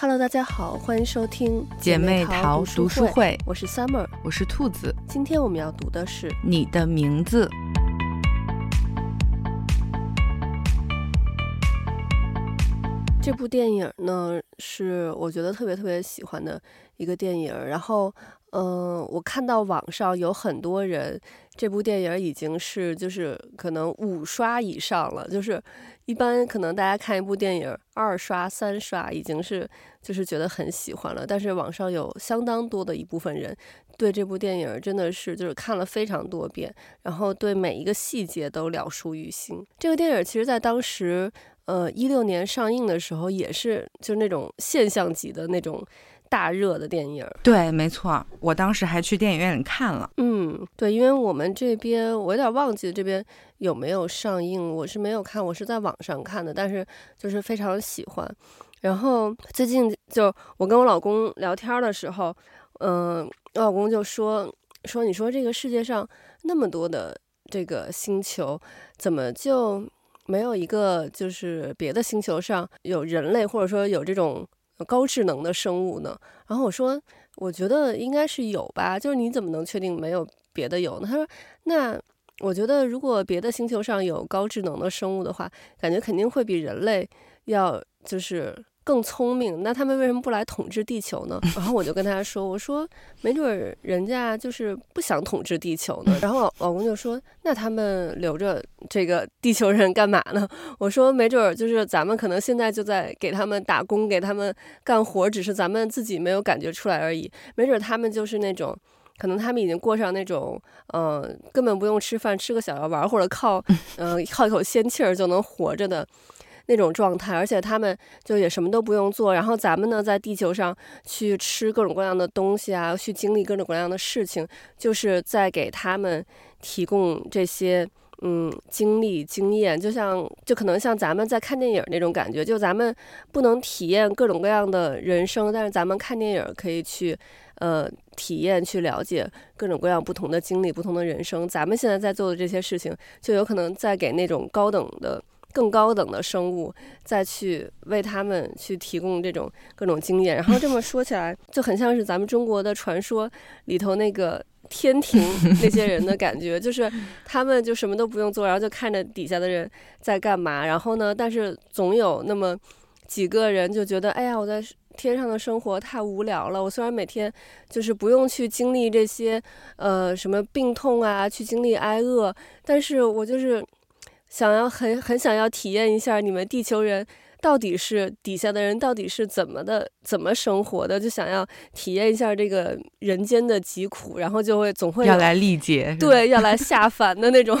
Hello， 大家好，欢迎收听姐妹淘读书会，我是 Summer， 我是兔子。今天我们要读的是《你的名字》。这部电影呢，是我觉得特别特别喜欢的一个电影。然后，我看到网上有很多人，这部电影已经是就是可能5刷以上了。就是一般可能大家看一部电影2刷、3刷已经是就是觉得很喜欢了，但是网上有相当多的一部分人对这部电影真的是就是看了非常多遍，然后对每一个细节都了熟于心。这个电影其实在当时16年上映的时候也是就那种现象级的那种大热的电影。对，没错，我当时还去电影院里看了。嗯，对，因为我们这边我有点忘记这边有没有上映，我是没有看，我是在网上看的，但是就是非常喜欢。然后最近就我跟我老公聊天的时候，我老公就说你说这个世界上那么多的这个星球，怎么就没有一个就是别的星球上有人类，或者说有这种高智能的生物呢？然后我说我觉得应该是有吧，就是你怎么能确定没有别的有呢？他说那我觉得如果别的星球上有高智能的生物的话，感觉肯定会比人类要就是更聪明，那他们为什么不来统治地球呢？然后我就跟他说，我说没准人家就是不想统治地球呢。然后老公就说那他们留着这个地球人干嘛呢？我说没准就是咱们可能现在就在给他们打工，给他们干活，只是咱们自己没有感觉出来而已，没准他们就是那种可能他们已经过上那种根本不用吃饭，吃个小药丸或者靠一口仙气儿就能活着的那种状态，而且他们就也什么都不用做，然后咱们呢在地球上去吃各种各样的东西啊，去经历各种各样的事情，就是在给他们提供这些经历经验，就可能像咱们在看电影那种感觉，就咱们不能体验各种各样的人生，但是咱们看电影可以去体验去了解各种各样不同的经历，不同的人生。咱们现在在做的这些事情，就有可能在给那种更高等的生物再去为他们去提供这种各种经验。然后这么说起来就很像是咱们中国的传说里头那个天庭那些人的感觉，就是他们就什么都不用做，然后就看着底下的人在干嘛，然后呢但是总有那么几个人就觉得哎呀，我在天上的生活太无聊了，我虽然每天就是不用去经历这些什么病痛啊，去经历挨饿，但是我就是很想要体验一下你们地球人到底是底下的人到底是怎么生活的，就想要体验一下这个人间的疾苦，然后就会总会要来历劫，对，要来下凡的那种。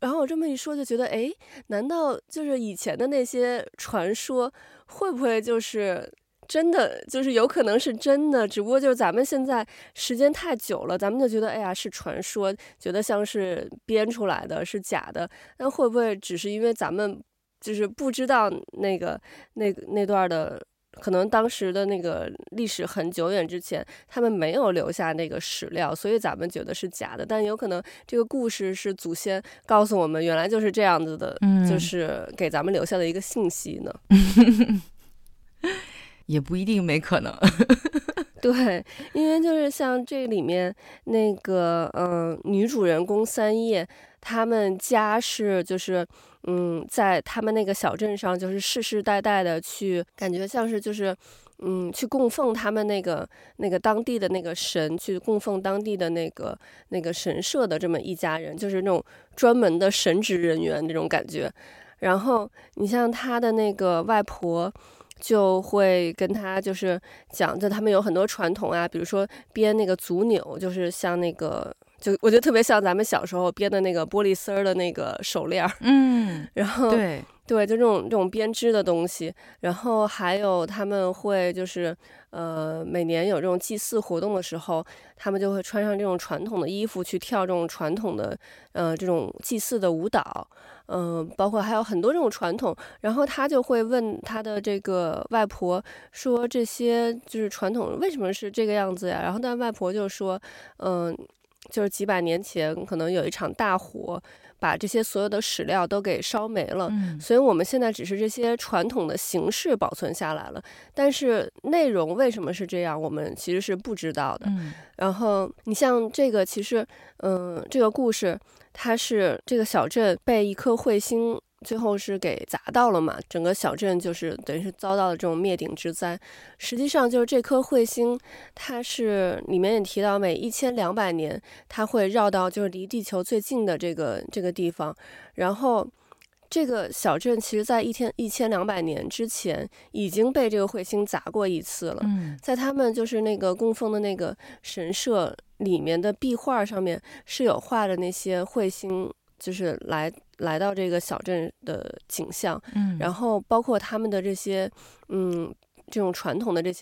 然后我这么一说就觉得哎，难道就是以前的那些传说会不会就是真的，就是有可能是真的，只不过就是咱们现在时间太久了，咱们就觉得哎呀是传说，觉得像是编出来的，是假的。那会不会只是因为咱们就是不知道那段的，可能当时的那个历史很久远之前，他们没有留下那个史料，所以咱们觉得是假的。但有可能这个故事是祖先告诉我们原来就是这样子的，就是给咱们留下的一个信息呢。也不一定，没可能。对，因为就是像这里面那个女主人公三叶，他们家是就是在他们那个小镇上就是世世代代的去，感觉像是就是去供奉他们那个当地的那个神，去供奉当地的那个神社的这么一家人，就是那种专门的神职人员那种感觉。然后你像他的那个外婆就会跟他就是讲，就他们有很多传统啊，比如说编那个足纽，就是像那个，就我觉得特别像咱们小时候编的那个玻璃丝儿的那个手链，然后对，就这种编织的东西。然后还有他们会就是每年有这种祭祀活动的时候，他们就会穿上这种传统的衣服去跳这种传统的这种祭祀的舞蹈。包括还有很多这种传统，然后他就会问他的这个外婆说这些就是传统为什么是这个样子呀？然后但外婆就说就是几百年前可能有一场大火把这些所有的史料都给烧没了，所以我们现在只是这些传统的形式保存下来了，但是内容为什么是这样我们其实是不知道的。然后你像这个其实这个故事它是这个小镇被一颗彗星最后是给砸到了嘛，整个小镇就是等于是遭到了这种灭顶之灾。实际上就是这颗彗星它是里面也提到每1200年它会绕到就是离地球最近的这个地方，然后这个小镇其实在1200年之前已经被这个彗星砸过一次了。在他们就是那个供奉的那个神社里面的壁画上面是有画的那些彗星就是来到这个小镇的景象，然后包括他们的这些这种传统的这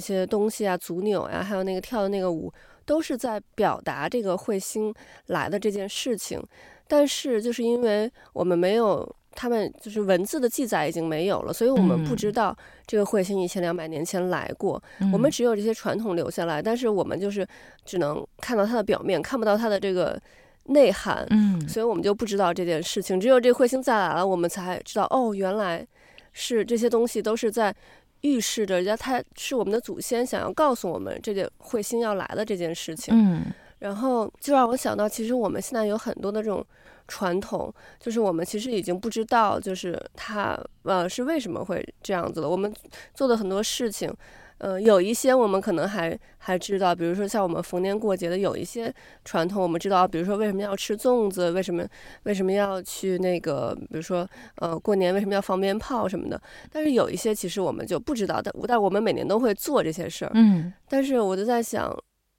些东西啊，足扭啊，还有那个跳的那个舞，都是在表达这个彗星来的这件事情。但是就是因为我们没有他们就是文字的记载已经没有了，所以我们不知道这个彗星1200年前来过，我们只有这些传统留下来，但是我们就是只能看到它的表面，看不到它的这个内涵，所以我们就不知道这件事情。只有这彗星再来了，我们才知道哦，原来是这些东西都是在预示着人家他是我们的祖先想要告诉我们这件彗星要来的这件事情。然后就让我想到，其实我们现在有很多的这种传统，就是我们其实已经不知道，就是它是为什么会这样子了。我们做的很多事情。有一些我们可能还知道，比如说像我们逢年过节的有一些传统，我们知道，比如说为什么要吃粽子，为什么要去那个，比如说过年为什么要放鞭炮什么的。但是有一些其实我们就不知道，但我们每年都会做这些事儿。但是我就在想，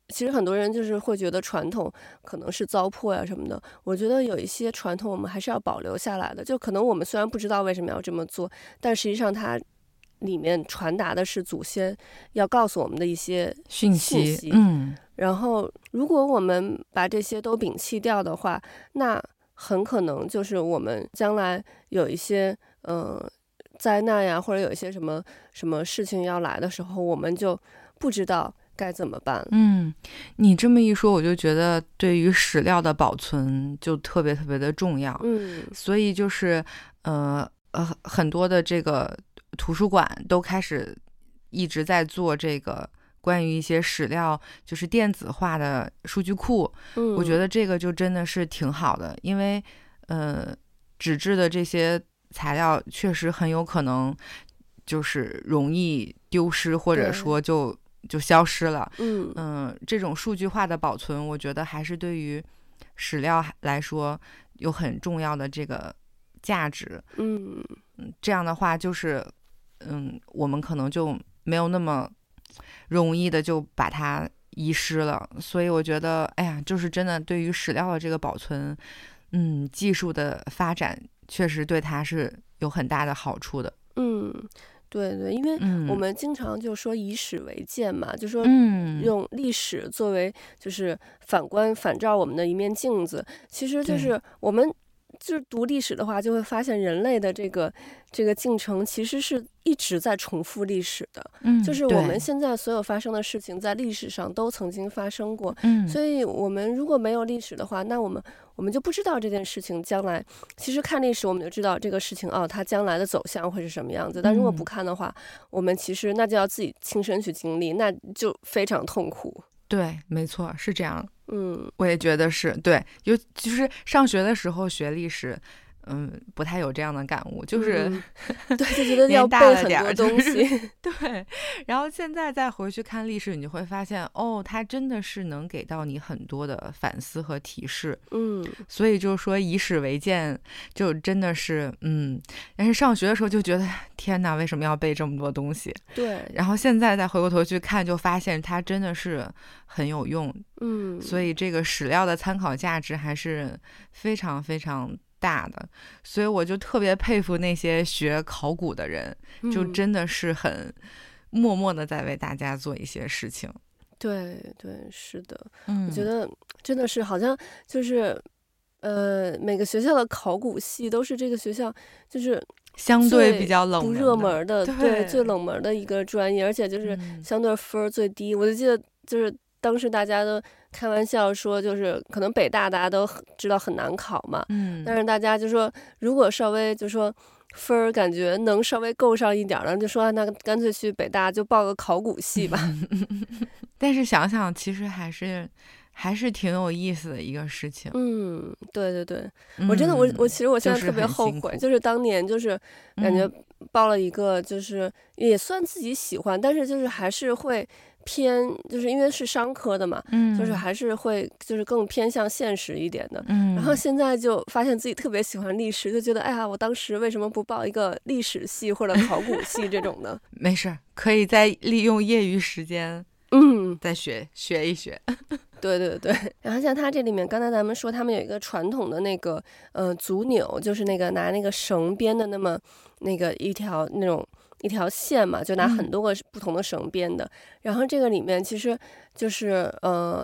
其实很多人就是会觉得传统可能是糟粕呀什么的。我觉得有一些传统我们还是要保留下来的，就可能我们虽然不知道为什么要这么做，但实际上它。里面传达的是祖先要告诉我们的一些信息，然后如果我们把这些都摒弃掉的话，那很可能就是我们将来有一些灾难呀，或者有一些什么什么事情要来的时候，我们就不知道该怎么办了。你这么一说，我就觉得对于史料的保存就特别特别的重要。所以就是很多的这个。图书馆都开始一直在做这个关于一些史料就是电子化的数据库，我觉得这个就真的是挺好的，因为纸质的这些材料确实很有可能就是容易丢失，或者说就消失了。这种数据化的保存，我觉得还是对于史料来说有很重要的这个价值。这样的话就是我们可能就没有那么容易的就把它遗失了。所以我觉得哎呀，就是真的对于史料的这个保存技术的发展确实对它是有很大的好处的。对对，因为我们经常就说以史为鉴嘛，就说用历史作为就是反照我们的一面镜子。其实就是我们就是读历史的话，就会发现人类的这个进程其实是一直在重复历史的。就是我们现在所有发生的事情，在历史上都曾经发生过。所以我们如果没有历史的话，那我们就不知道这件事情将来。其实看历史，我们就知道这个事情它将来的走向会是什么样子。但如果不看的话，我们其实那就要自己亲身去经历，那就非常痛苦。对，没错，是这样。我也觉得是，对，就是上学的时候学历史，不太有这样的感悟，就是对，就觉得要背很多东西、就是。对，然后现在再回去看历史，你就会发现，哦，它真的是能给到你很多的反思和提示。所以就是说以史为鉴，就真的是但是上学的时候就觉得天哪，为什么要背这么多东西？对，然后现在再回过头去看，就发现它真的是很有用。所以这个史料的参考价值还是非常非常大的，所以我就特别佩服那些学考古的人，就真的是很默默的在为大家做一些事情。对对，是的。我觉得真的是好像就是每个学校的考古系都是这个学校就是相对比较冷门的、不热门的，对，最冷门的一个专业，而且就是相对分最低。我就记得就是当时大家都开玩笑说，就是可能北大大家都知道很难考嘛，嗯，但是大家就说如果稍微就说分儿感觉能稍微够上一点，然后就说那干脆去北大就报个考古系吧。但是想想其实还是挺有意思的一个事情。嗯，对对对，嗯，我真的我其实我现在特别后悔，就是当年就是感觉报了一个就是也算自己喜欢，但是就是还是会偏，就是因为是商科的嘛，嗯，就是还是会就是更偏向现实一点的，嗯，然后现在就发现自己特别喜欢历史，就觉得哎呀，我当时为什么不报一个历史系或者考古系这种的？没事，可以再利用业余时间，嗯，再学一学。对对对，然后像他这里面，刚才咱们说他们有一个传统的那个足纽，就是那个拿那个绳编的，那么那个一条那种。一条线嘛，就拿很多个不同的绳编的，嗯，然后这个里面其实就是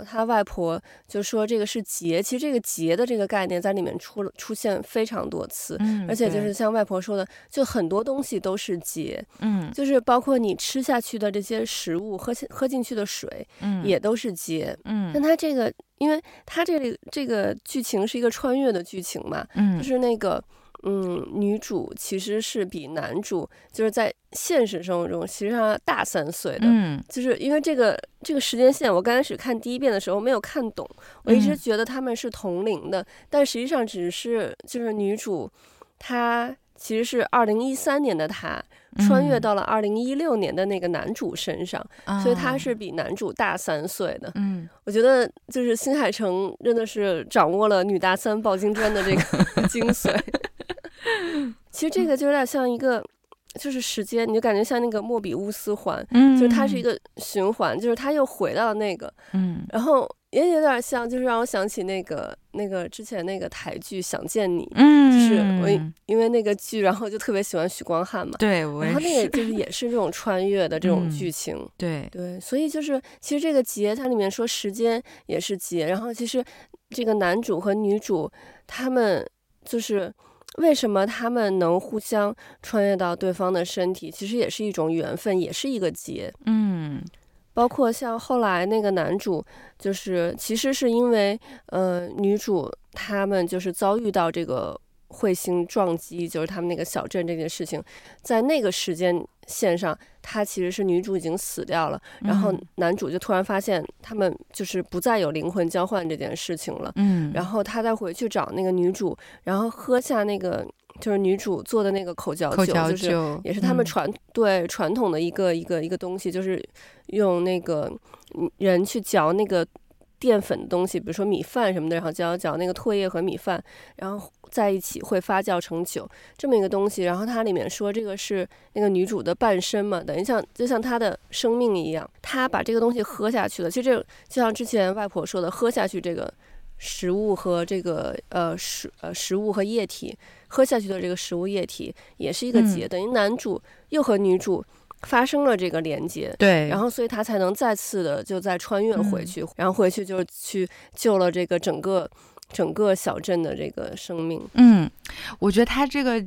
他外婆就说这个是结，其实这个结的这个概念在里面出现非常多次，嗯，而且就是像外婆说的，就很多东西都是结，嗯，就是包括你吃下去的这些食物，喝进去的水，嗯，也都是结，嗯，但他这个，因为他这个剧情是一个穿越的剧情嘛，嗯，就是那个。嗯，女主其实是比男主就是在现实生活中其实上大3岁的，嗯，就是因为这个时间线，我刚开始看第一遍的时候没有看懂，我一直觉得他们是同龄的，嗯，但实际上只是就是女主她其实是2013年的她穿越到了2016年的那个男主身上，嗯，所以她是比男主大3岁的。嗯，我觉得就是新海诚真的是掌握了女大三抱金砖的这个精髓。其实这个就有点像一个，就是时间，你就感觉像那个莫比乌斯环，嗯，就是它是一个循环，就是它又回到那个，嗯，然后也有点像，就是让我想起那个之前那个台剧《想见你》，嗯，就是我因为那个剧，然后就特别喜欢许光汉嘛，对，我也是，然后那个就是也是这种穿越的这种剧情，嗯，对对，所以就是其实这个结，它里面说时间也是结，然后其实这个男主和女主他们就是。为什么他们能互相穿越到对方的身体，其实也是一种缘分，也是一个结。嗯，包括像后来那个男主，就是其实是因为女主他们就是遭遇到这个彗星撞击，就是他们那个小镇这件事情，在那个时间线上，他其实是女主已经死掉了，然后男主就突然发现他们就是不再有灵魂交换这件事情了，嗯，然后他再回去找那个女主，然后喝下那个就是女主做的那个口嚼酒，就是也是他们传统的一个东西，就是用那个人去嚼那个淀粉的东西，比如说米饭什么的，然后嚼那个唾液和米饭，然后在一起会发酵成酒这么一个东西。然后它里面说这个是那个女主的半身嘛，等于像就像她的生命一样，她把这个东西喝下去了。其实这就像之前外婆说的，喝下去这个食物和这个食物和液体，喝下去的这个食物液体也是一个结，等于男主又和女主。发生了这个连接，对，然后所以他才能再次的就再穿越回去，然后回去就去救了这个整个小镇的这个生命。嗯，我觉得他这个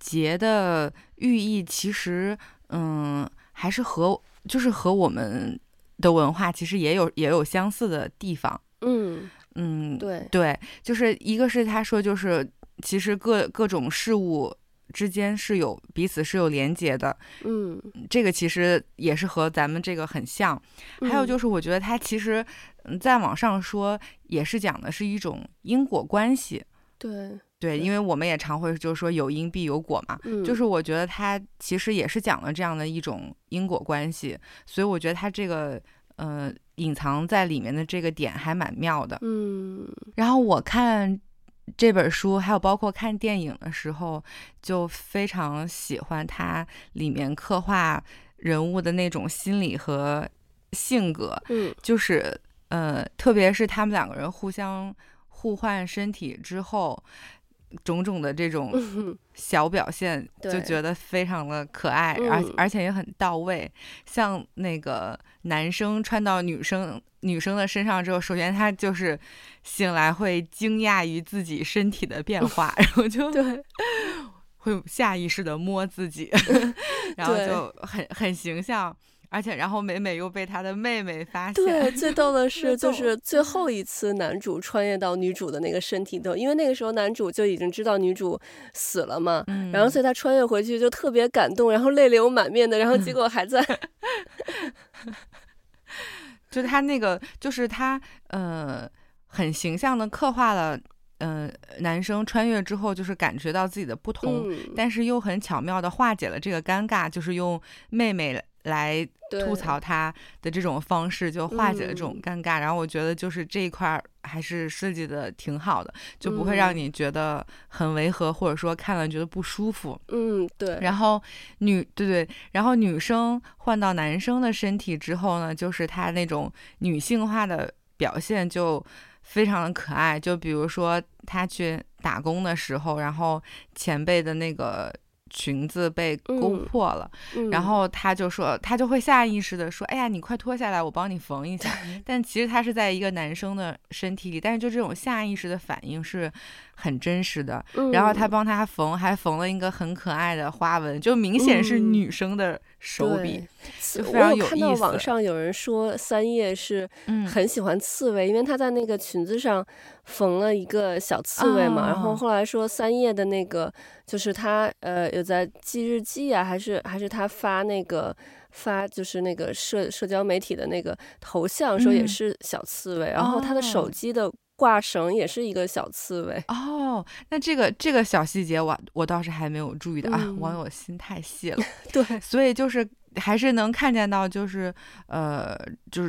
结的寓意其实，还是和我们的文化其实也有相似的地方。嗯嗯，对对，就是一个是他说就是其实各种事物。之间是有彼此是有连接的，嗯，这个其实也是和咱们这个很像。还有就是，我觉得它其实，再往上说，也是讲的是一种因果关系。对对，因为我们也常会就是说有因必有果嘛，就是我觉得它其实也是讲了这样的一种因果关系，所以我觉得它这个隐藏在里面的这个点还蛮妙的。嗯，然后我看。这本书还有包括看电影的时候，就非常喜欢它里面刻画人物的那种心理和性格，嗯，就是特别是他们两个人互相互换身体之后，种种的这种小表现，就觉得非常的可爱，而且也很到位。像那个男生穿到女生的身上之后，首先他就是醒来会惊讶于自己身体的变化，然后就对会下意识的摸自己，然后就很形象。而且然后美美又被她的妹妹发现。对，最逗的是就是最后一次男主穿越到女主的那个身体的，因为那个时候男主就已经知道女主死了嘛，然后所以他穿越回去就特别感动，然后泪流满面的，然后结果还在就他那个就是他很形象的刻画了男生穿越之后就是感觉到自己的不同，但是又很巧妙的化解了这个尴尬，就是用妹妹来吐槽他的这种方式就化解了这种尴尬，然后我觉得就是这一块还是设计的挺好的，就不会让你觉得很违和，或者说看了觉得不舒服。对。然后女生换到男生的身体之后呢，就是他那种女性化的表现就非常的可爱，就比如说他去打工的时候，然后前辈的那个裙子被勾破了，然后他就会下意识的说，哎呀你快脱下来我帮你缝一下，但其实他是在一个男生的身体里，但是就这种下意识的反应是很真实的，然后他帮他缝还缝了一个很可爱的花纹，就明显是女生的手笔，就非常有意思。我有看到网上有人说三叶是很喜欢刺猬，因为他在那个裙子上缝了一个小刺猬嘛，然后后来说三叶的那个就是他有在记日记啊，还是他发就是那个社交媒体的那个头像，说也是小刺猬，然后他的手机的挂绳也是一个小刺猬。那这个小细节我倒是还没有注意的啊，网友心太细了。对，所以就是还是能看见到，就是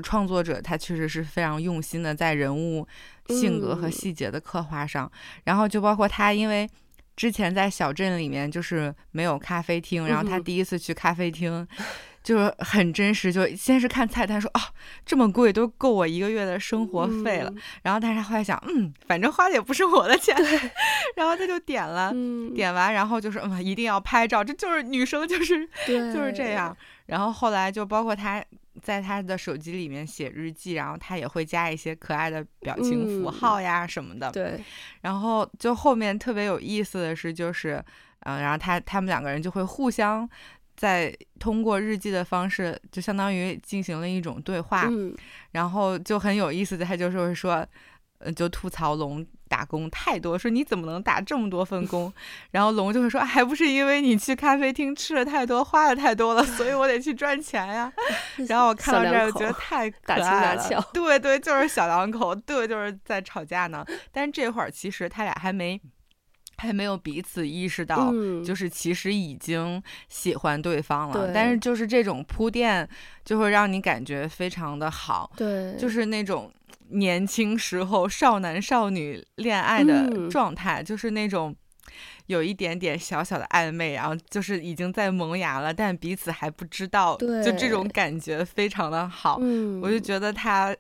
创作者他确实是非常用心的在人物性格和细节的刻画上，然后就包括他因为之前在小镇里面就是没有咖啡厅，然后他第一次去咖啡厅就是很真实，就先是看菜单说这么贵都够我1个月的生活费了，然后但是他后来想反正花的也不是我的钱，然后他就点了，点完然后就是一定要拍照，这就是女生就是这样，然后后来就包括他在他的手机里面写日记，然后他也会加一些可爱的表情符号呀什么的。对，然后就后面特别有意思的是就是然后他们两个人就会互相在通过日记的方式就相当于进行了一种对话，然后就很有意思的，他就是会说就吐槽龙打工太多，说你怎么能打这么多份工然后龙就会说还不是因为你去咖啡厅吃了太多花了太多了，所以我得去赚钱呀然后我看到这儿我觉得太可爱了，打情打俏。对对，就是小两口，对，就是在吵架呢，但这会儿其实他俩还没有彼此意识到就是其实已经喜欢对方了，但是就是这种铺垫就会让你感觉非常的好。对，就是那种年轻时候少男少女恋爱的状态，就是那种有一点点小小的暧昧，然后就是已经在萌芽了，但彼此还不知道，就这种感觉非常的好。我就觉得他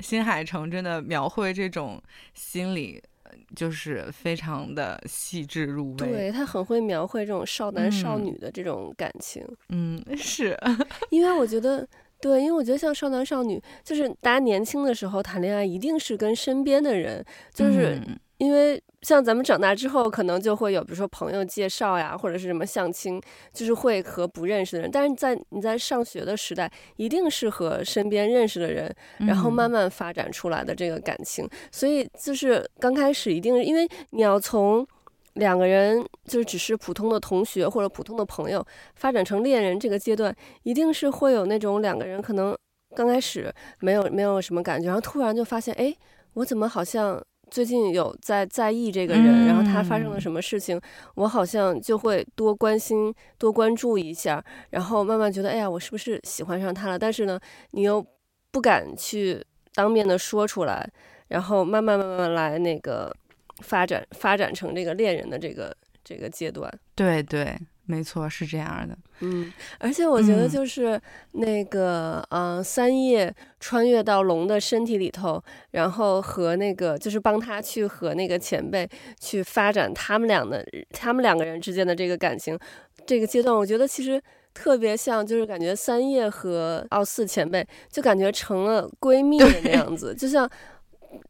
新海诚真的描绘这种心理就是非常的细致入微。对，他很会描绘这种少男少女的这种感情。是因为我觉得对，因为我觉得像少男少女，就是大家年轻的时候谈恋爱一定是跟身边的人，就是因为像咱们长大之后可能就会有比如说朋友介绍呀或者是什么相亲，就是会和不认识的人，但是你在上学的时代一定是和身边认识的人然后慢慢发展出来的这个感情，所以就是刚开始一定因为你要从两个人就是只是普通的同学或者普通的朋友发展成恋人，这个阶段一定是会有那种两个人可能刚开始没有什么感觉，然后突然就发现哎，我怎么好像最近有在意这个人，然后他发生了什么事情，我好像就会多关心多关注一下，然后慢慢觉得哎呀我是不是喜欢上他了，但是呢你又不敢去当面的说出来，然后慢慢来那个发展成这个恋人的这个阶段。对对，没错，是这样的。而且我觉得就是那个三叶穿越到龙的身体里头，然后和那个就是帮他去和那个前辈去发展他们两个人之间的这个感情，这个阶段我觉得其实特别像，就是感觉三叶和奥四前辈就感觉成了闺蜜的那样子，就像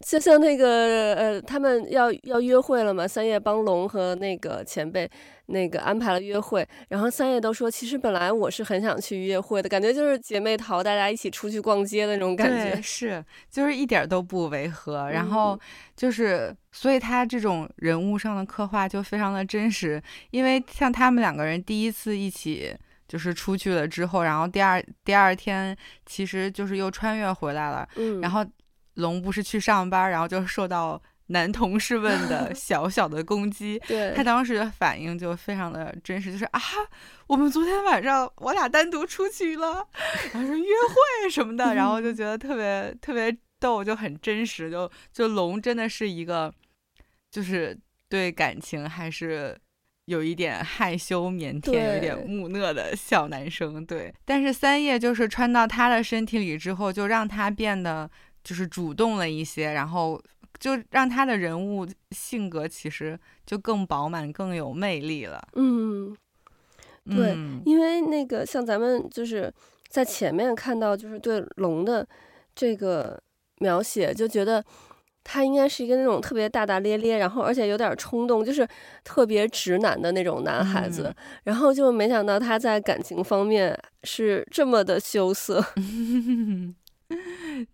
就像那个他们要约会了嘛，三叶帮龙和那个前辈那个安排了约会，然后三叶都说其实本来我是很想去约会的，感觉就是姐妹淘大家一起出去逛街的那种感觉。对，是，就是一点都不违和，然后就是所以他这种人物上的刻画就非常的真实，因为像他们两个人第一次一起就是出去了之后，然后第二天其实就是又穿越回来了，然后龙不是去上班，然后就受到男同事们的小小的攻击对，他当时的反应就非常的真实，就是啊，我们昨天晚上我俩单独出去了，然后说约会什么的，然后就觉得特别特别逗，就很真实，就龙真的是一个就是对感情还是有一点害羞腼腆有一点木讷的小男生。对，但是三叶就是穿到他的身体里之后，就让他变得就是主动了一些，然后就让他的人物性格其实就更饱满更有魅力了。嗯，对，因为那个像咱们就是在前面看到就是对龙的这个描写，就觉得他应该是一个那种特别大大咧咧，然后而且有点冲动，就是特别直男的那种男孩子，然后就没想到他在感情方面是这么的羞涩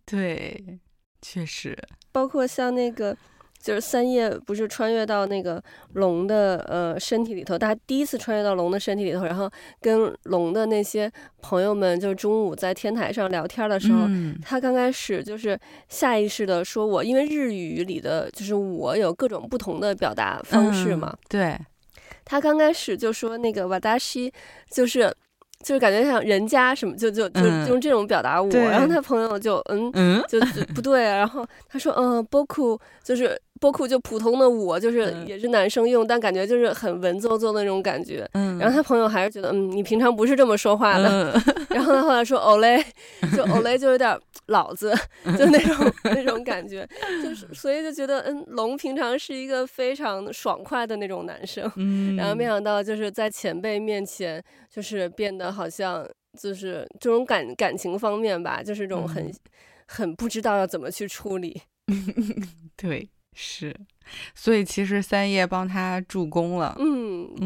对，确实，包括像那个就是三叶不是穿越到那个龙的身体里头，他第一次穿越到龙的身体里头，然后跟龙的那些朋友们就是中午在天台上聊天的时候，他刚开始就是下意识的说我，因为日语里的就是我有各种不同的表达方式嘛，对，他刚开始就说那个watashi，就是感觉像人家什么，就用这种表达我，然后他朋友就就不对，然后他说boku 就是就普通的我，就是也是男生用，但感觉就是很文绉绉的那种感觉，然后他朋友还是觉得你平常不是这么说话的，然后他后来说 ole 就 ole 就有点老子就那种感觉，就是所以就觉得龙平常是一个非常爽快的那种男生，然后没想到就是在前辈面前就是变得好像就是这种感情方面吧，就是这种很不知道要怎么去处理对，是，所以其实三叶帮他助攻了。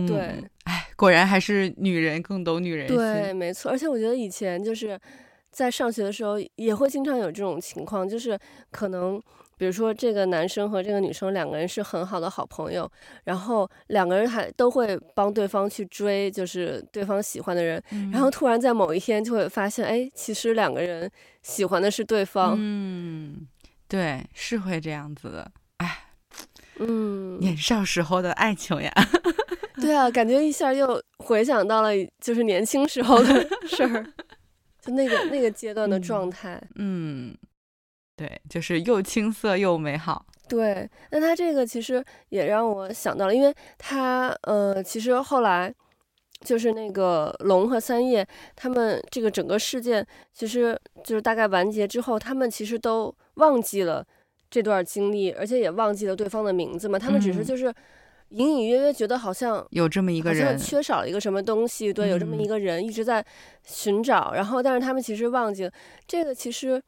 对，哎，果然还是女人更懂女人心。对，没错。而且我觉得以前就是在上学的时候也会经常有这种情况，就是可能比如说这个男生和这个女生两个人是很好的好朋友，然后两个人还都会帮对方去追就是对方喜欢的人，然后突然在某一天就会发现，哎，其实两个人喜欢的是对方。对，是会这样子的。年少时候的爱情呀对啊，感觉一下又回想到了就是年轻时候的事儿就那个阶段的状态。对，就是又青涩又美好。对，那他这个其实也让我想到了，因为他其实后来就是那个龙和三叶他们这个整个事件其实就是大概完结之后，他们其实都忘记了这段经历，而且也忘记了对方的名字嘛，他们只是就是隐隐约约觉得好像有这么一个人，好像缺少了一个什么东西。对，有这么一个人一直在寻找，然后但是他们其实忘记了这个。其实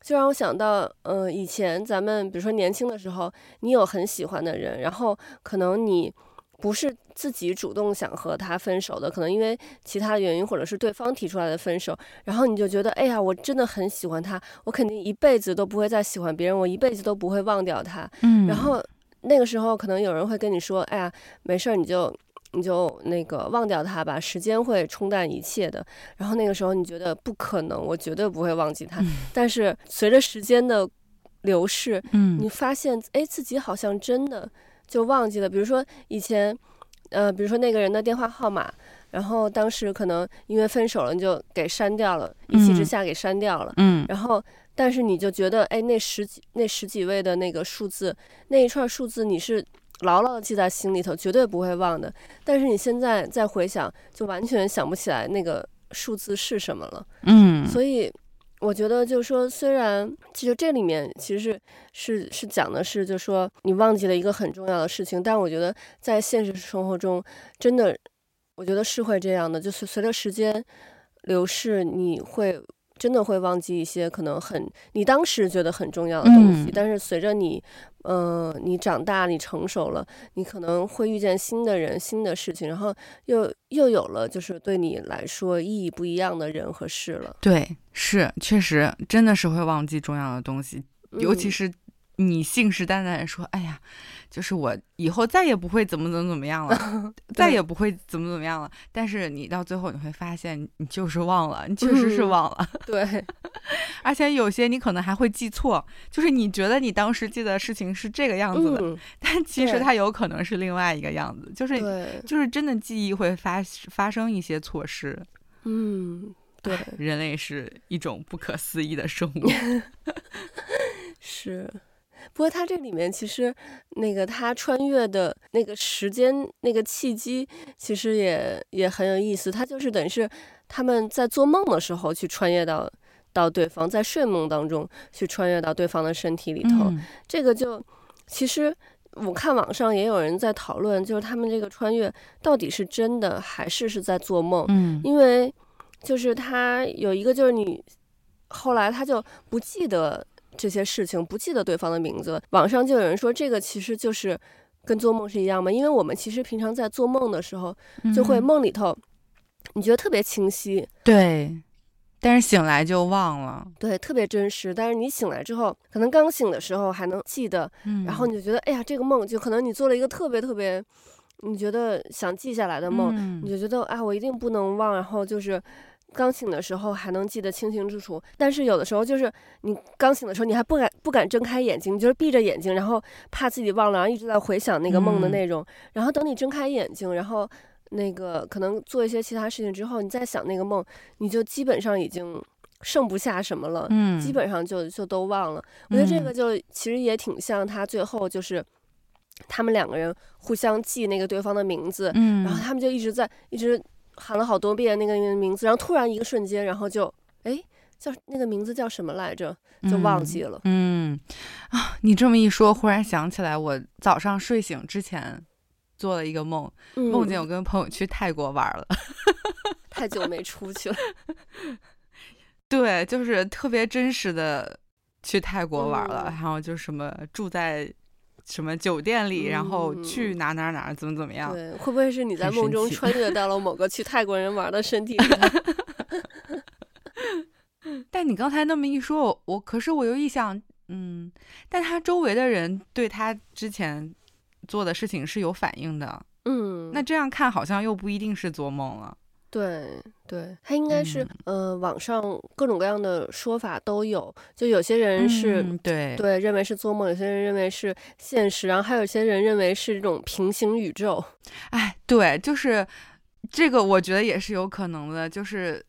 就让我想到以前咱们比如说年轻的时候，你有很喜欢的人，然后可能你不是自己主动想和他分手的，可能因为其他的原因或者是对方提出来的分手，然后你就觉得哎呀，我真的很喜欢他，我肯定一辈子都不会再喜欢别人，我一辈子都不会忘掉他。然后那个时候可能有人会跟你说，哎呀，没事，你就那个忘掉他吧，时间会冲淡一切的。然后那个时候你觉得不可能，我绝对不会忘记他。但是随着时间的流逝，你发现哎，自己好像真的就忘记了。比如说以前比如说那个人的电话号码，然后当时可能因为分手了你就给删掉了，一气之下给删掉了。然后但是你就觉得哎，那十几位的那个数字，那一串数字你是牢牢的记在心里头，绝对不会忘的。但是你现在再回想就完全想不起来那个数字是什么了。所以我觉得就是说，虽然其实这里面其实是讲的是就是说你忘记了一个很重要的事情，但我觉得在现实生活中真的我觉得是会这样的，就是随着时间流逝你会真的会忘记一些可能很你当时觉得很重要的东西，但是随着你长大，你成熟了，你可能会遇见新的人、新的事情，然后又有了就是对你来说意义不一样的人和事了。对，是确实真的是会忘记重要的东西，尤其是你信誓旦旦说哎呀就是我以后再也不会怎么样了再也不会怎么样了，但是你到最后你会发现你就是忘了，你确实是忘了对而且有些你可能还会记错，就是你觉得你当时记得事情是这个样子的，但其实它有可能是另外一个样子，就是真的记忆会发生一些错失。对，人类是一种不可思议的生物是，不过他这里面其实那个他穿越的那个时间那个契机其实也很有意思，他就是等于是他们在做梦的时候去穿越到对方，在睡梦当中去穿越到对方的身体里头，这个就其实我看网上也有人在讨论，就是他们这个穿越到底是真的还是在做梦。因为就是他有一个就是你后来他就不记得这些事情，不记得对方的名字，网上就有人说这个其实就是跟做梦是一样嘛，因为我们其实平常在做梦的时候就会梦里头你觉得特别清晰，对，但是醒来就忘了，对，特别真实，但是你醒来之后可能刚醒的时候还能记得，然后你就觉得哎呀这个梦就可能你做了一个特别特别你觉得想记下来的梦，你就觉得啊我一定不能忘，然后就是刚醒的时候还能记得清清楚楚，但是有的时候就是你刚醒的时候你还不敢睁开眼睛，你就是闭着眼睛，然后怕自己忘了，然后一直在回想那个梦的内容，然后等你睁开眼睛，然后那个可能做一些其他事情之后你再想那个梦，你就基本上已经剩不下什么了，基本上就都忘了。我觉得这个就其实也挺像他最后就是他们两个人互相记那个对方的名字，然后他们就一直喊了好多遍那个名字，然后突然一个瞬间，然后就哎叫那个名字叫什么来着就忘记了。你这么一说忽然想起来我早上睡醒之前做了一个梦，梦见我跟朋友去泰国玩了太久没出去了对，就是特别真实的去泰国玩了，然后就什么住在什么酒店里，然后去哪怎么样。对，会不会是你在梦中穿越到了某个去泰国人玩的身体里但你刚才那么一说我可是我又一想但他周围的人对他之前做的事情是有反应的，那这样看好像又不一定是做梦了。对，他应该是网上各种各样的说法都有，就有些人是对认为是做梦，有些人认为是现实，然后还有些人认为是这种平行宇宙。哎，对，就是这个，我觉得也是有可能的，就是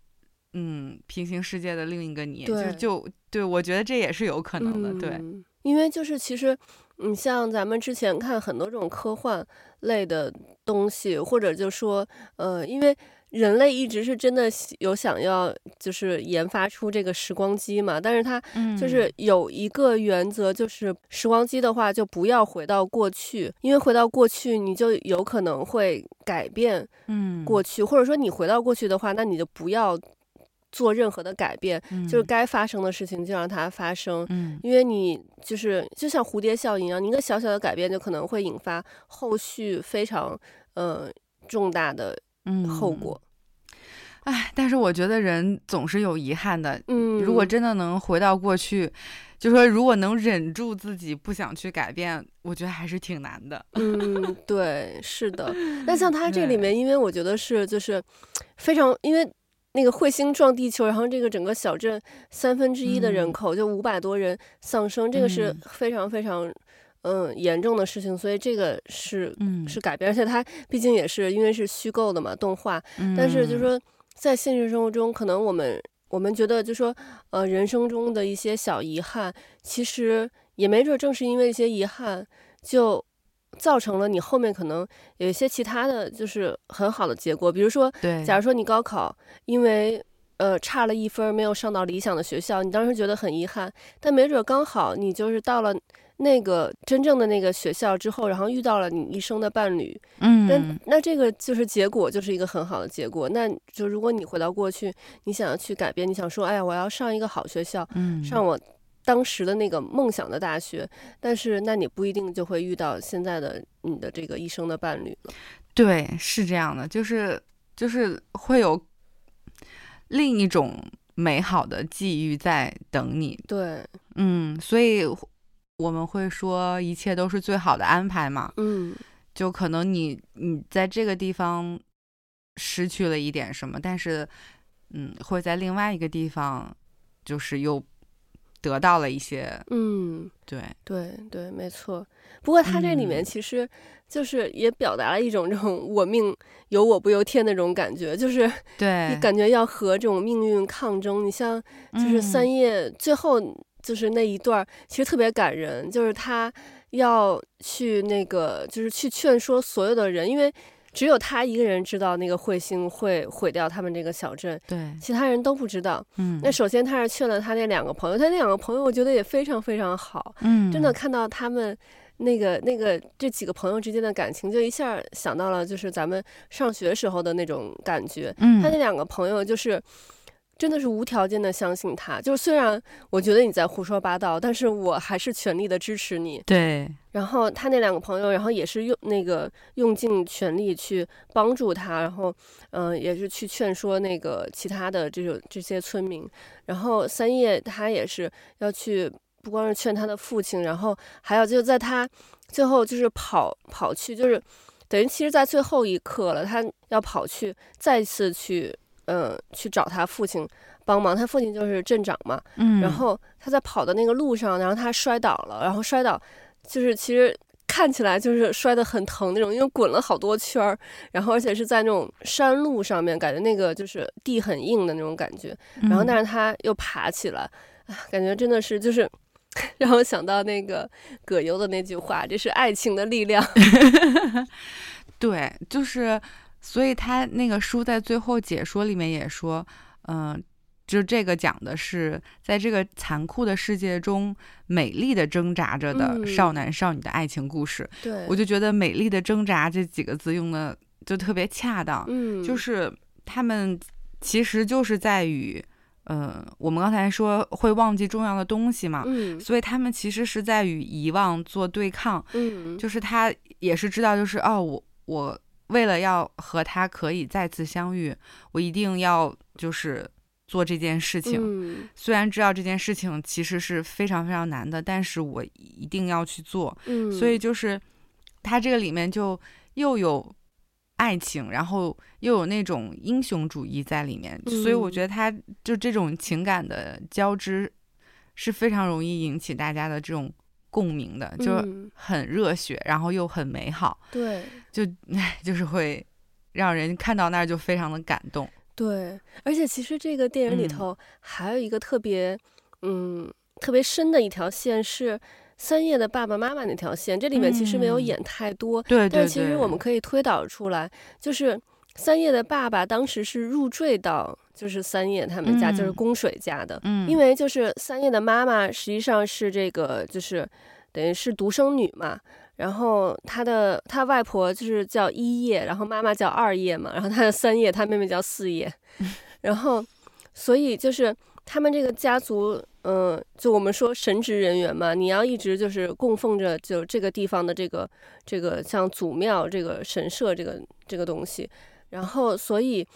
平行世界的另一个你，就对，我觉得这也是有可能的，对，因为就是其实你像咱们之前看很多这种科幻类的东西，或者就说因为人类一直是真的有想要就是研发出这个时光机嘛，但是它就是有一个原则，就是时光机的话就不要回到过去，因为回到过去你就有可能会改变过去，或者说你回到过去的话那你就不要做任何的改变，就是该发生的事情就让它发生，因为你就是就像蝴蝶效应一样，你一个小小的改变就可能会引发后续非常重大的后果。但是我觉得人总是有遗憾的，如果真的能回到过去，就说如果能忍住自己不想去改变，我觉得还是挺难的对，是的。那像他这里面因为我觉得是就是非常，因为那个彗星撞地球，然后这个整个小镇1/3的人口就500多人丧生，这个是非常非常严重的事情，所以这个是改变，而且它毕竟也是因为是虚构的嘛，动画。但是就是说，在现实生活中，可能我们觉得就是说，人生中的一些小遗憾，其实也没准正是因为一些遗憾，就造成了你后面可能有一些其他的就是很好的结果。比如说，假如说你高考，因为差了1分没有上到理想的学校，你当时觉得很遗憾，但没准刚好你就是到了那个真正的那个学校之后，然后遇到了你一生的伴侣，嗯，但那这个就是结果，就是一个很好的结果。那就如果你回到过去，你想要去改变，你想说，哎呀，我要上一个好学校，嗯，上我当时的那个梦想的大学，但是那你不一定就会遇到现在的你的这个一生的伴侣了。对，是这样的，就是会有另一种美好的际遇在等你。对，嗯，所以我们会说一切都是最好的安排嘛，嗯，就可能你在这个地方失去了一点什么，但是会在另外一个地方就是又得到了一些，嗯，对对对，没错。不过他这里面其实就是也表达了一种这种我命由我不由天的那种感觉，就是对你感觉要和这种命运抗争。你像就是三叶最后就是那一段其实特别感人，就是他要去那个就是去劝说所有的人，因为只有他一个人知道那个彗星会毁掉他们这个小镇，对，其他人都不知道。嗯，那首先他是劝了他那两个朋友，他那两个朋友我觉得也非常非常好，嗯，真的看到他们那个这几个朋友之间的感情，就一下想到了就是咱们上学时候的那种感觉。嗯，他那两个朋友就是。真的是无条件的相信他，就是虽然我觉得你在胡说八道，但是我还是全力的支持你。对。然后他那两个朋友，然后也是用尽全力去帮助他，然后也是去劝说那个其他的这些村民。然后三叶他也是要去，不光是劝他的父亲，然后还有就在他最后就是跑去，就是等于其实在最后一刻了，他要跑去再次去。去找他父亲帮忙，他父亲就是镇长嘛。嗯，然后他在跑的那个路上，然后他摔倒了，然后摔倒就是其实看起来就是摔得很疼那种，因为滚了好多圈儿，然后而且是在那种山路上面，感觉那个就是地很硬的那种感觉。然后但是他又爬起来，感觉真的是就是让我想到那个葛优的那句话，这是爱情的力量。对，就是。所以他那个书在最后解说里面也说，就这个讲的是在这个残酷的世界中美丽的挣扎着的少男少女的爱情故事。对，我就觉得美丽的挣扎这几个字用的就特别恰当。嗯，就是他们其实就是在于我们刚才说会忘记重要的东西嘛，所以他们其实是在与遗忘做对抗。嗯，就是他也是知道，就是哦，我为了要和他可以再次相遇，我一定要就是做这件事情。虽然知道这件事情其实是非常非常难的，但是我一定要去做。所以就是他这个里面就又有爱情，然后又有那种英雄主义在里面。所以我觉得他就这种情感的交织是非常容易引起大家的这种共鸣的，就很热血，然后又很美好。对，就是会让人看到那儿就非常的感动。对，而且其实这个电影里头还有一个特别特别深的一条线，是三叶的爸爸妈妈那条线。这里面其实没有演太多，对，但其实我们可以推导出来，就是三叶的爸爸当时是入赘到就是三叶他们家，就是供水家的。因为就是三叶的妈妈实际上是这个就是等于是独生女嘛，然后他外婆就是叫一叶，然后妈妈叫二叶嘛，然后他叫三叶，他妹妹叫四叶。然后所以就是他们这个家族就我们说神职人员嘛，你要一直就是供奉着就这个地方的这个像祖庙这个神社这个东西。然后所以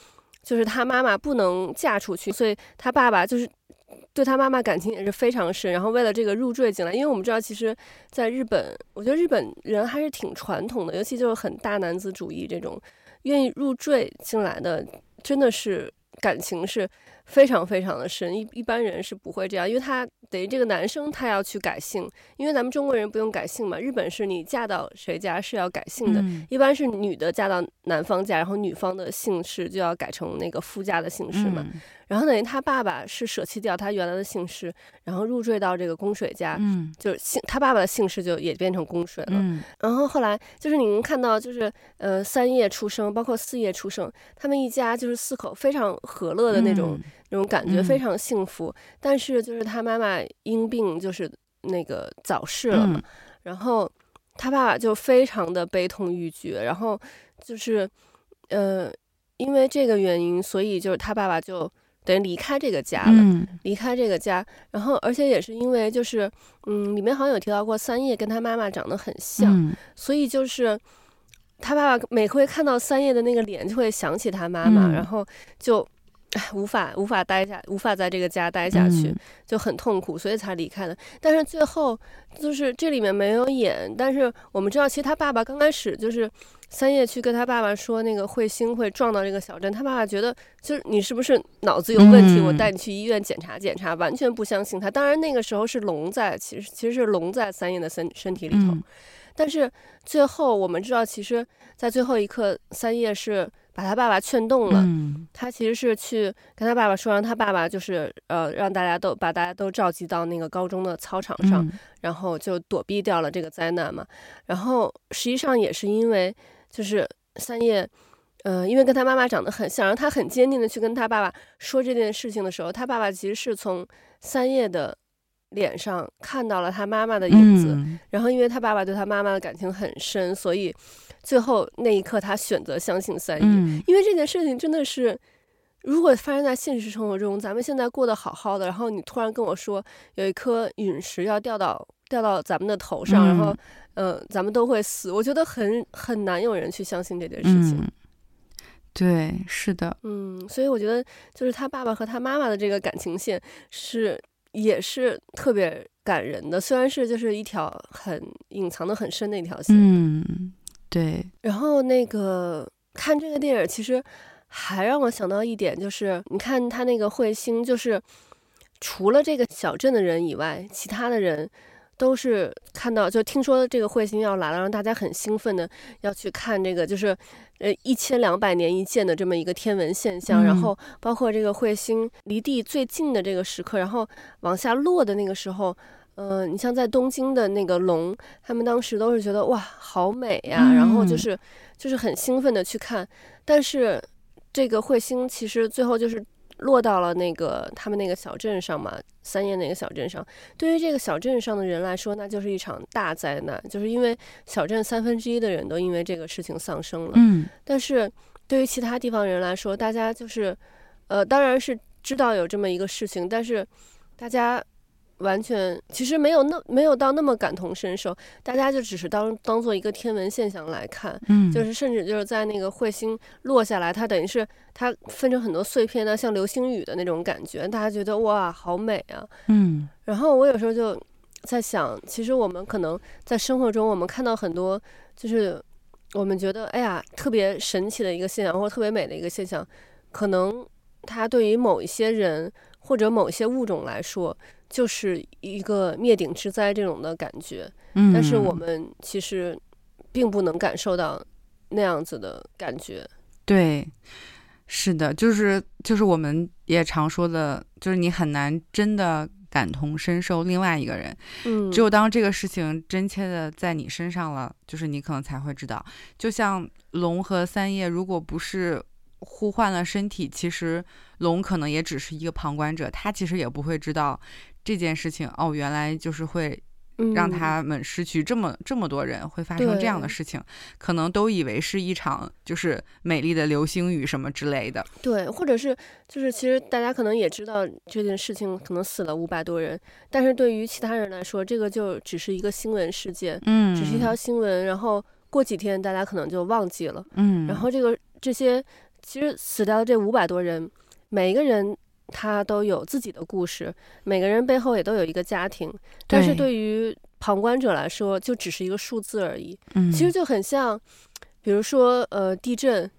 就是他妈妈不能嫁出去，所以他爸爸就是对他妈妈感情也是非常深，然后为了这个入赘进来。因为我们知道其实在日本，我觉得日本人还是挺传统的，尤其就是很大男子主义，这种愿意入赘进来的真的是感情是非常非常的深，一般人是不会这样。因为他等于这个男生他要去改姓，因为咱们中国人不用改姓嘛，日本是你嫁到谁家是要改姓的，一般是女的嫁到男方家，然后女方的姓氏就要改成那个夫家的姓氏嘛。然后等于他爸爸是舍弃掉他原来的姓氏，然后入赘到这个供水家，就是他爸爸的姓氏就也变成供水了。然后后来就是你能看到，就是三叶出生，包括四叶出生，他们一家就是4口非常和乐的那种那种感觉非常幸福、嗯、但是就是他妈妈因病就是那个早逝了嘛、嗯、然后他爸爸就非常的悲痛欲绝，然后就是因为这个原因，所以就是他爸爸就等于离开这个家了、嗯、离开这个家，然后而且也是因为就是里面好像有提到过三叶跟他妈妈长得很像、嗯、所以就是他爸爸每回看到三叶的那个脸就会想起他妈妈、嗯、然后就无法待下，无法在这个家待下去、嗯、就很痛苦，所以才离开了。但是最后就是这里面没有演，但是我们知道其实他爸爸刚开始就是三叶去跟他爸爸说那个彗星会撞到这个小镇，他爸爸觉得就是你是不是脑子有问题、嗯、我带你去医院检查检查，完全不相信他。当然那个时候是龙在其实是龙在三叶的身体里头、嗯、但是最后我们知道其实在最后一刻三叶是把他爸爸劝动了、嗯、他其实是去跟他爸爸说让他爸爸就是让大家都召集到那个高中的操场上、嗯、然后就躲避掉了这个灾难嘛。然后实际上也是因为就是三叶因为跟他妈妈长得很像，然后他很坚定的去跟他爸爸说这件事情的时候，他爸爸其实是从三叶的脸上看到了他妈妈的影子、嗯、然后因为他爸爸对他妈妈的感情很深，所以最后那一刻他选择相信三叶、嗯、因为这件事情真的是如果发生在现实生活中，咱们现在过得好好的，然后你突然跟我说有一颗陨石要掉到咱们的头上、嗯、然后咱们都会死，我觉得很难有人去相信这件事情、嗯、对，是的，嗯，所以我觉得就是他爸爸和他妈妈的这个感情线也是特别感人的，虽然是就是一条很隐藏的很深的一条线。嗯，对。然后那个看这个电影其实还让我想到一点，就是你看他那个彗星，就是除了这个小镇的人以外，其他的人都是看到就听说这个彗星要来了，让大家很兴奋的要去看这个就是1200年一见的这么一个天文现象、嗯、然后包括这个彗星离地最近的这个时刻，然后往下落的那个时候你像在东京的那个龙，他们当时都是觉得哇好美呀、嗯、然后就是很兴奋的去看，但是这个彗星其实最后就是落到了那个他们那个小镇上嘛，三叶那个小镇上，对于这个小镇上的人来说，那就是一场大灾难，就是因为小镇1/3的人都因为这个事情丧生了。嗯，但是对于其他地方人来说，大家就是，当然是知道有这么一个事情，但是大家完全其实没有到那么感同身受，大家就只是当做一个天文现象来看，嗯，就是甚至就是在那个彗星落下来，它等于是它分成很多碎片呢，像流星雨的那种感觉，大家觉得哇好美啊，嗯。然后我有时候就在想，其实我们可能在生活中我们看到很多就是我们觉得哎呀特别神奇的一个现象或者特别美的一个现象，可能它对于某一些人或者某些物种来说就是一个灭顶之灾这种的感觉，嗯，但是我们其实并不能感受到那样子的感觉。对，是的，就是我们也常说的，就是你很难真的感同身受另外一个人，嗯，只有当这个事情真切的在你身上了，就是你可能才会知道。就像龙和三叶，如果不是互换了身体，其实龙可能也只是一个旁观者，他其实也不会知道这件事情，哦，原来就是会让他们失去这么多人，会发生这样的事情，可能都以为是一场就是美丽的流星雨什么之类的。对，或者是就是其实大家可能也知道这件事情可能死了500多人，但是对于其他人来说，这个就只是一个新闻事件，嗯，只是一条新闻，然后过几天大家可能就忘记了，嗯，然后这些。其实死掉的这500多人，每一个人他都有自己的故事，每个人背后也都有一个家庭，但是对于旁观者来说就只是一个数字而已，嗯，其实就很像比如说地震，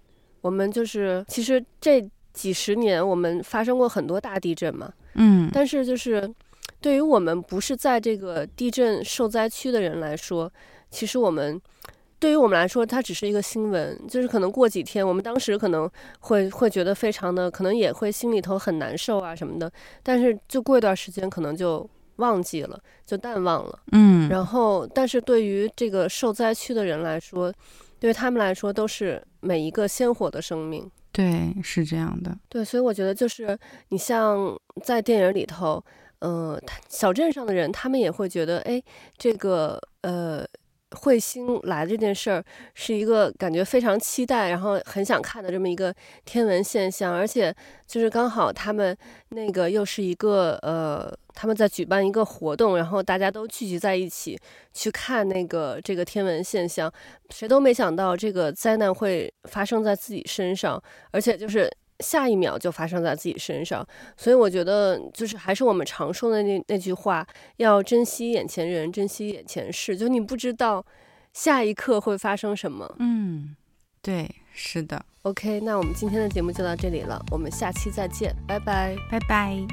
我们就是其实这几十年我们发生过很多大地震嘛，嗯，但是就是对于我们不是在这个地震受灾区的人来说，其实我们对于我们来说它只是一个新闻，就是可能过几天我们当时可能会觉得非常的可能也会心里头很难受啊什么的，但是就过一段时间可能就忘记了，就淡忘了，嗯，然后但是对于这个受灾区的人来说，对于他们来说都是每一个鲜活的生命。对，是这样的。对，所以我觉得就是你像在电影里头，小镇上的人他们也会觉得，哎，这个彗星来这件事儿是一个感觉非常期待，然后很想看的这么一个天文现象，而且就是刚好他们那个又是一个他们在举办一个活动，然后大家都聚集在一起去看那个这个天文现象，谁都没想到这个灾难会发生在自己身上，而且就是下一秒就发生在自己身上。所以我觉得就是还是我们常说的那句话，要珍惜眼前人，珍惜眼前事，就你不知道下一刻会发生什么。嗯，对，是的。 OK， 那我们今天的节目就到这里了，我们下期再见，拜拜拜拜。